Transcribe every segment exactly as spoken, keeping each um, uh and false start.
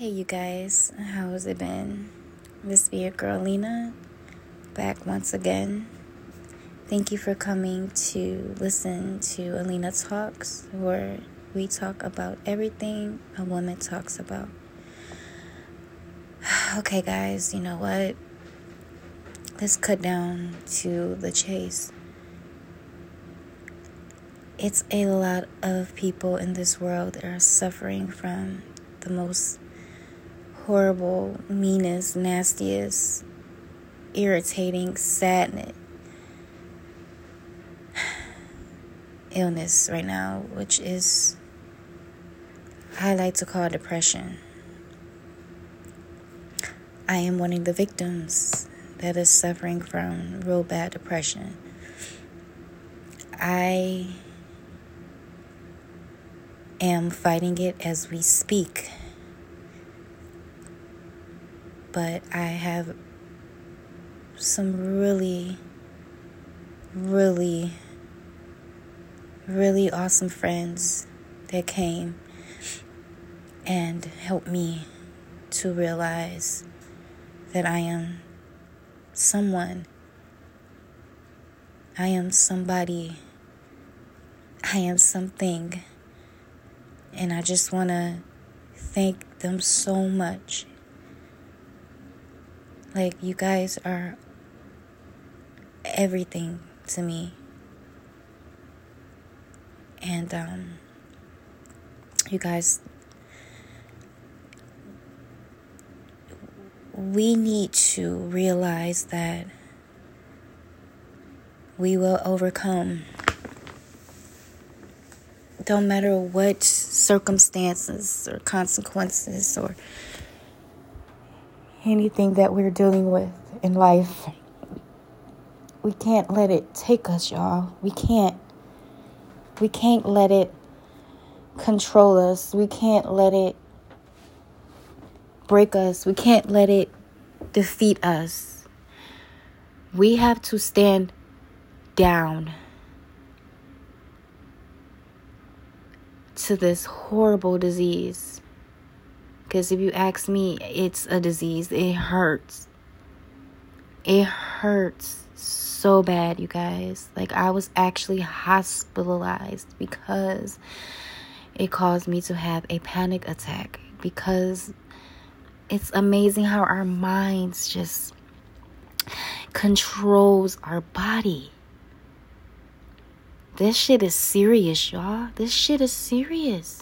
Hey you guys, how's it been? This be your girl Alina, back once again. Thank you for coming to listen to Alina Talks, where we talk about everything a woman talks about. Okay guys, you know what? Let's cut down to the chase. It's a lot of people in this world that are suffering from the most horrible, meanest, nastiest, irritating, sadness, illness right now, which is, I like to call depression. I am one of the victims that is suffering from real bad depression. I am fighting it as we speak. But I have some really, really, really awesome friends that came and helped me to realize that I am someone. I am somebody. I am something. And I just want to thank them so much. Like, you guys are everything to me. And, um, you guys, we need to realize that we will overcome. Don't matter what circumstances or consequences or anything that we're dealing with in life, we can't let it take us, y'all. We can't. We can't let it control us. We can't let it break us. We can't let it defeat us. We have to stand down to this horrible disease. Because if you ask me, it's a disease. It hurts. It hurts so bad, you guys. Like, I was actually hospitalized because it caused me to have a panic attack. Because it's amazing how our minds just controls our body. This shit is serious, y'all. This shit is serious.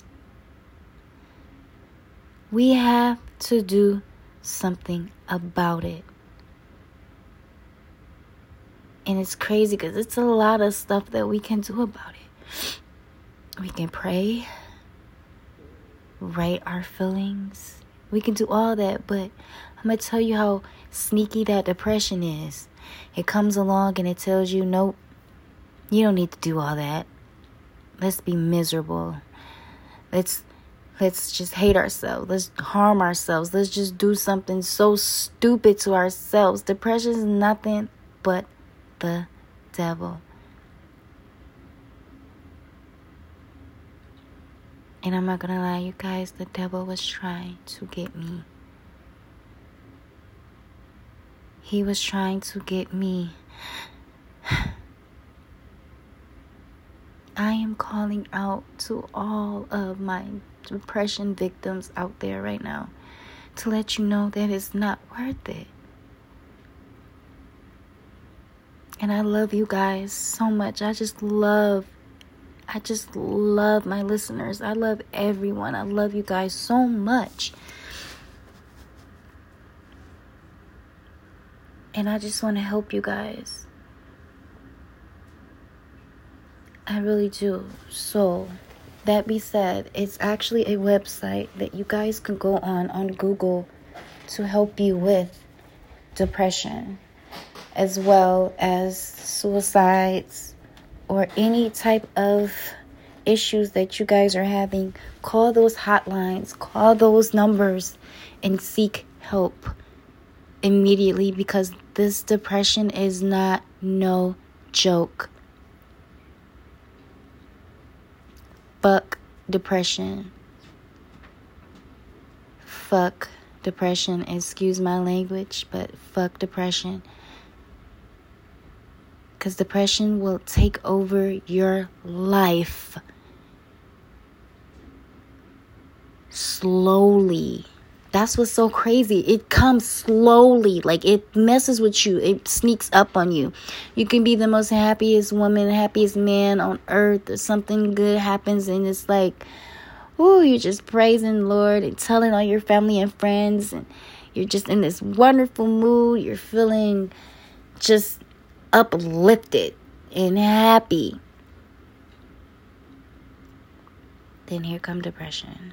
We have to do something about it. And it's crazy because it's a lot of stuff that we can do about it. We can pray, write our feelings. We can do all that, but I'm going to tell you how sneaky that depression is. It comes along and it tells you, nope, you don't need to do all that. Let's be miserable. Let's... Let's just hate ourselves. Let's harm ourselves. Let's just do something so stupid to ourselves. Depression is nothing but the devil. And I'm not going to lie, you guys, the devil was trying to get me. He was trying to get me. I am calling out to all of my depression victims out there right now to let you know that it's not worth it. And I love you guys so much. I just love, I just love my listeners. I love everyone. I love you guys so much. And I just want to help you guys. I really do. So, that being said, it's actually a website that you guys can go on on Google to help you with depression, as well as suicides or any type of issues that you guys are having. Call those hotlines, call those numbers, and seek help immediately, because this depression is not no joke. Fuck depression. fuck depression. Excuse my language, but fuck depression. Because depression will take over your life. Slowly. That's what's so crazy. It comes slowly. Like, it messes with you. It sneaks up on you. You can be the most happiest woman, happiest man on earth, or something good happens, and it's like, ooh, you're just praising the Lord and telling all your family and friends, and you're just in this wonderful mood. You're feeling just uplifted and happy. Then here comes depression.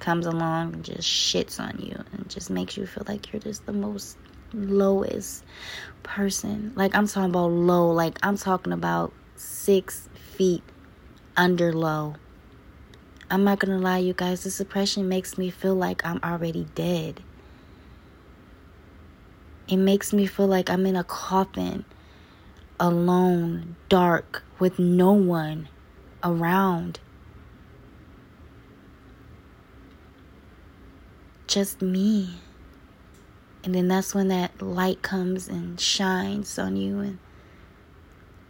Comes along and just shits on you and just makes you feel like you're just the most lowest person. Like, I'm talking about low. Like, I'm talking about six feet under low. I'm not going to lie, you guys. This depression makes me feel like I'm already dead. It makes me feel like I'm in a coffin, alone, dark, with no one around. Just me. And then that's when that light comes and shines on you, and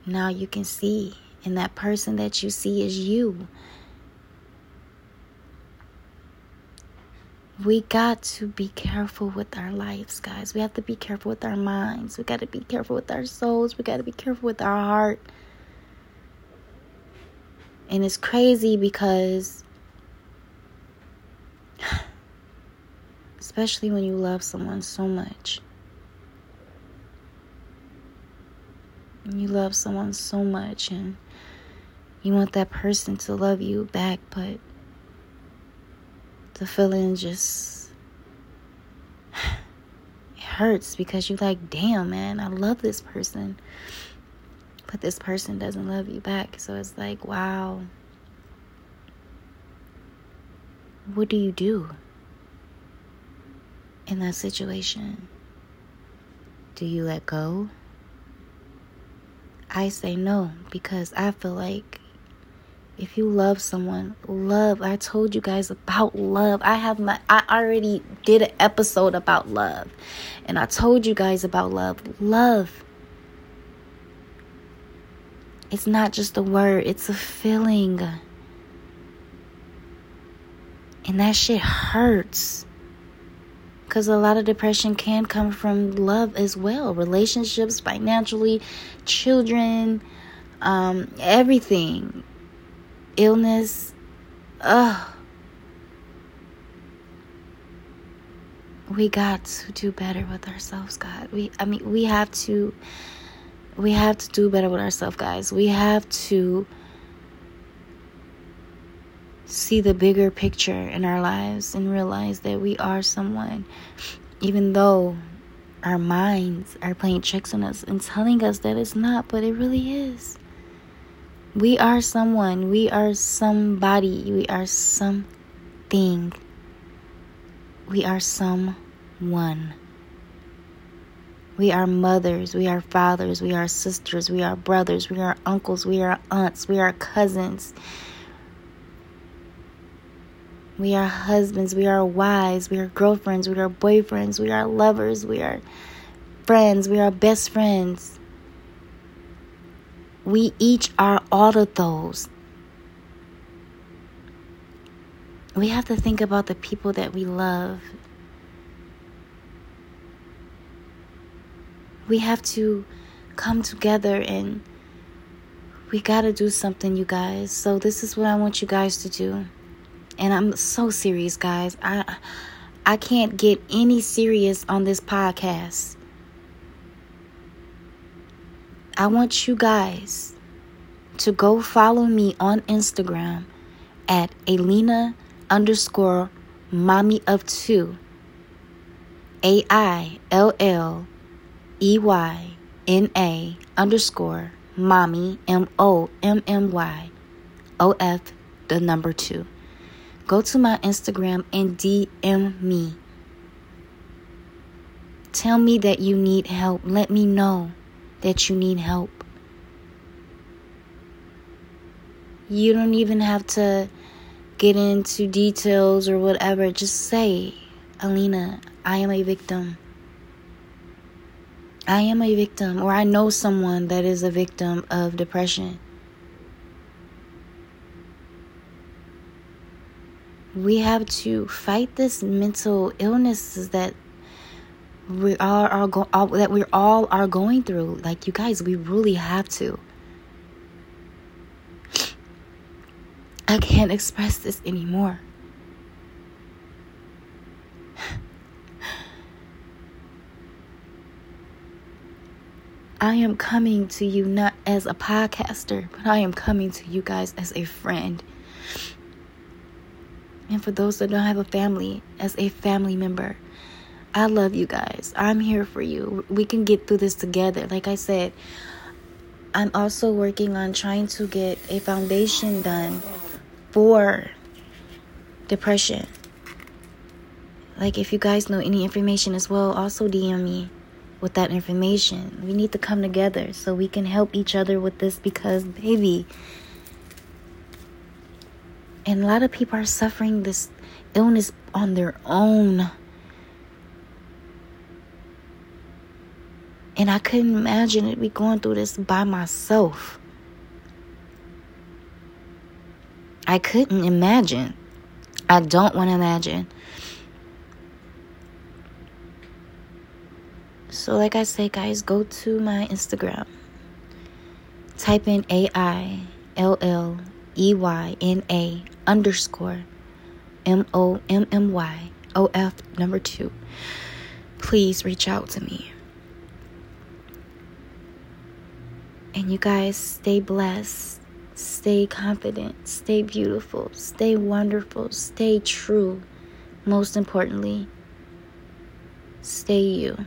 now you can see. And that person that you see is you. We got to be careful with our lives, guys. We have to be careful with our minds. We got to be careful with our souls. We got to be careful with our heart. And it's crazy because, especially when you love someone so much. And you love someone so much and you want that person to love you back, but the feeling just, it hurts because you're like, damn, man, I love this person. But this person doesn't love you back. So it's like, wow. What do you do in that situation? Do you let go? I say no, because I feel like, if you love someone, love. I told you guys about love. I have my, I already did an episode about love. And I told you guys about love. Love. It's not just a word. It's a feeling. And that shit hurts. Because a lot of depression can come from love as well. Relationships, financially, children, um, everything. Illness, ugh. We got to do better with ourselves, God. We, I mean, we have to, we have to do better with ourselves, guys. We have to see the bigger picture in our lives and realize that we are someone, even though our minds are playing tricks on us and telling us that it's not, but it really is. We are someone, we are somebody, we are something, we are someone. We are mothers, we are fathers, we are sisters, we are brothers, we are uncles, we are aunts, we are cousins. We are husbands, we are wives, we are girlfriends, we are boyfriends, we are lovers, we are friends, we are best friends. We each are all of those. We have to think about the people that we love. We have to come together and we got to do something, you guys. So this is what I want you guys to do. And I'm so serious, guys. I I can't get any serious on this podcast. I want you guys to go follow me on Instagram at Alina underscore mommy of two. A I L L E Y N A underscore mommy, M O M M Y O F, the number two. Go to my Instagram and D M me. Tell me that you need help. Let me know that you need help. You don't even have to get into details or whatever, just say, Alina, I am a victim. I am a victim, or I know someone that is a victim of depression. We have to fight this mental illnesses that we are, are go- all, that we all are going through. Like, you guys, we really have to. I can't express this anymore. I am coming to you not as a podcaster, but I am coming to you guys as a friend. And for those that don't have a family, as a family member, I love you guys. I'm here for you. We can get through this together. Like I said, I'm also working on trying to get a foundation done for depression. Like, if you guys know any information as well, also D M me with that information. We need to come together so we can help each other with this, because baby, and a lot of people are suffering this illness on their own, and I couldn't imagine it be going through this by myself. I couldn't imagine. I don't want to imagine. So like I said, guys, go to my Instagram. Type in A I L L E Y N A underscore M O M M Y O F number two. Please reach out to me. And you guys, stay blessed. Stay confident. Stay beautiful. Stay wonderful. Stay true. Most importantly, stay you.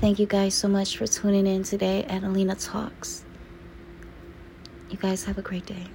Thank you guys so much for tuning in today at Alina Talks. You guys have a great day.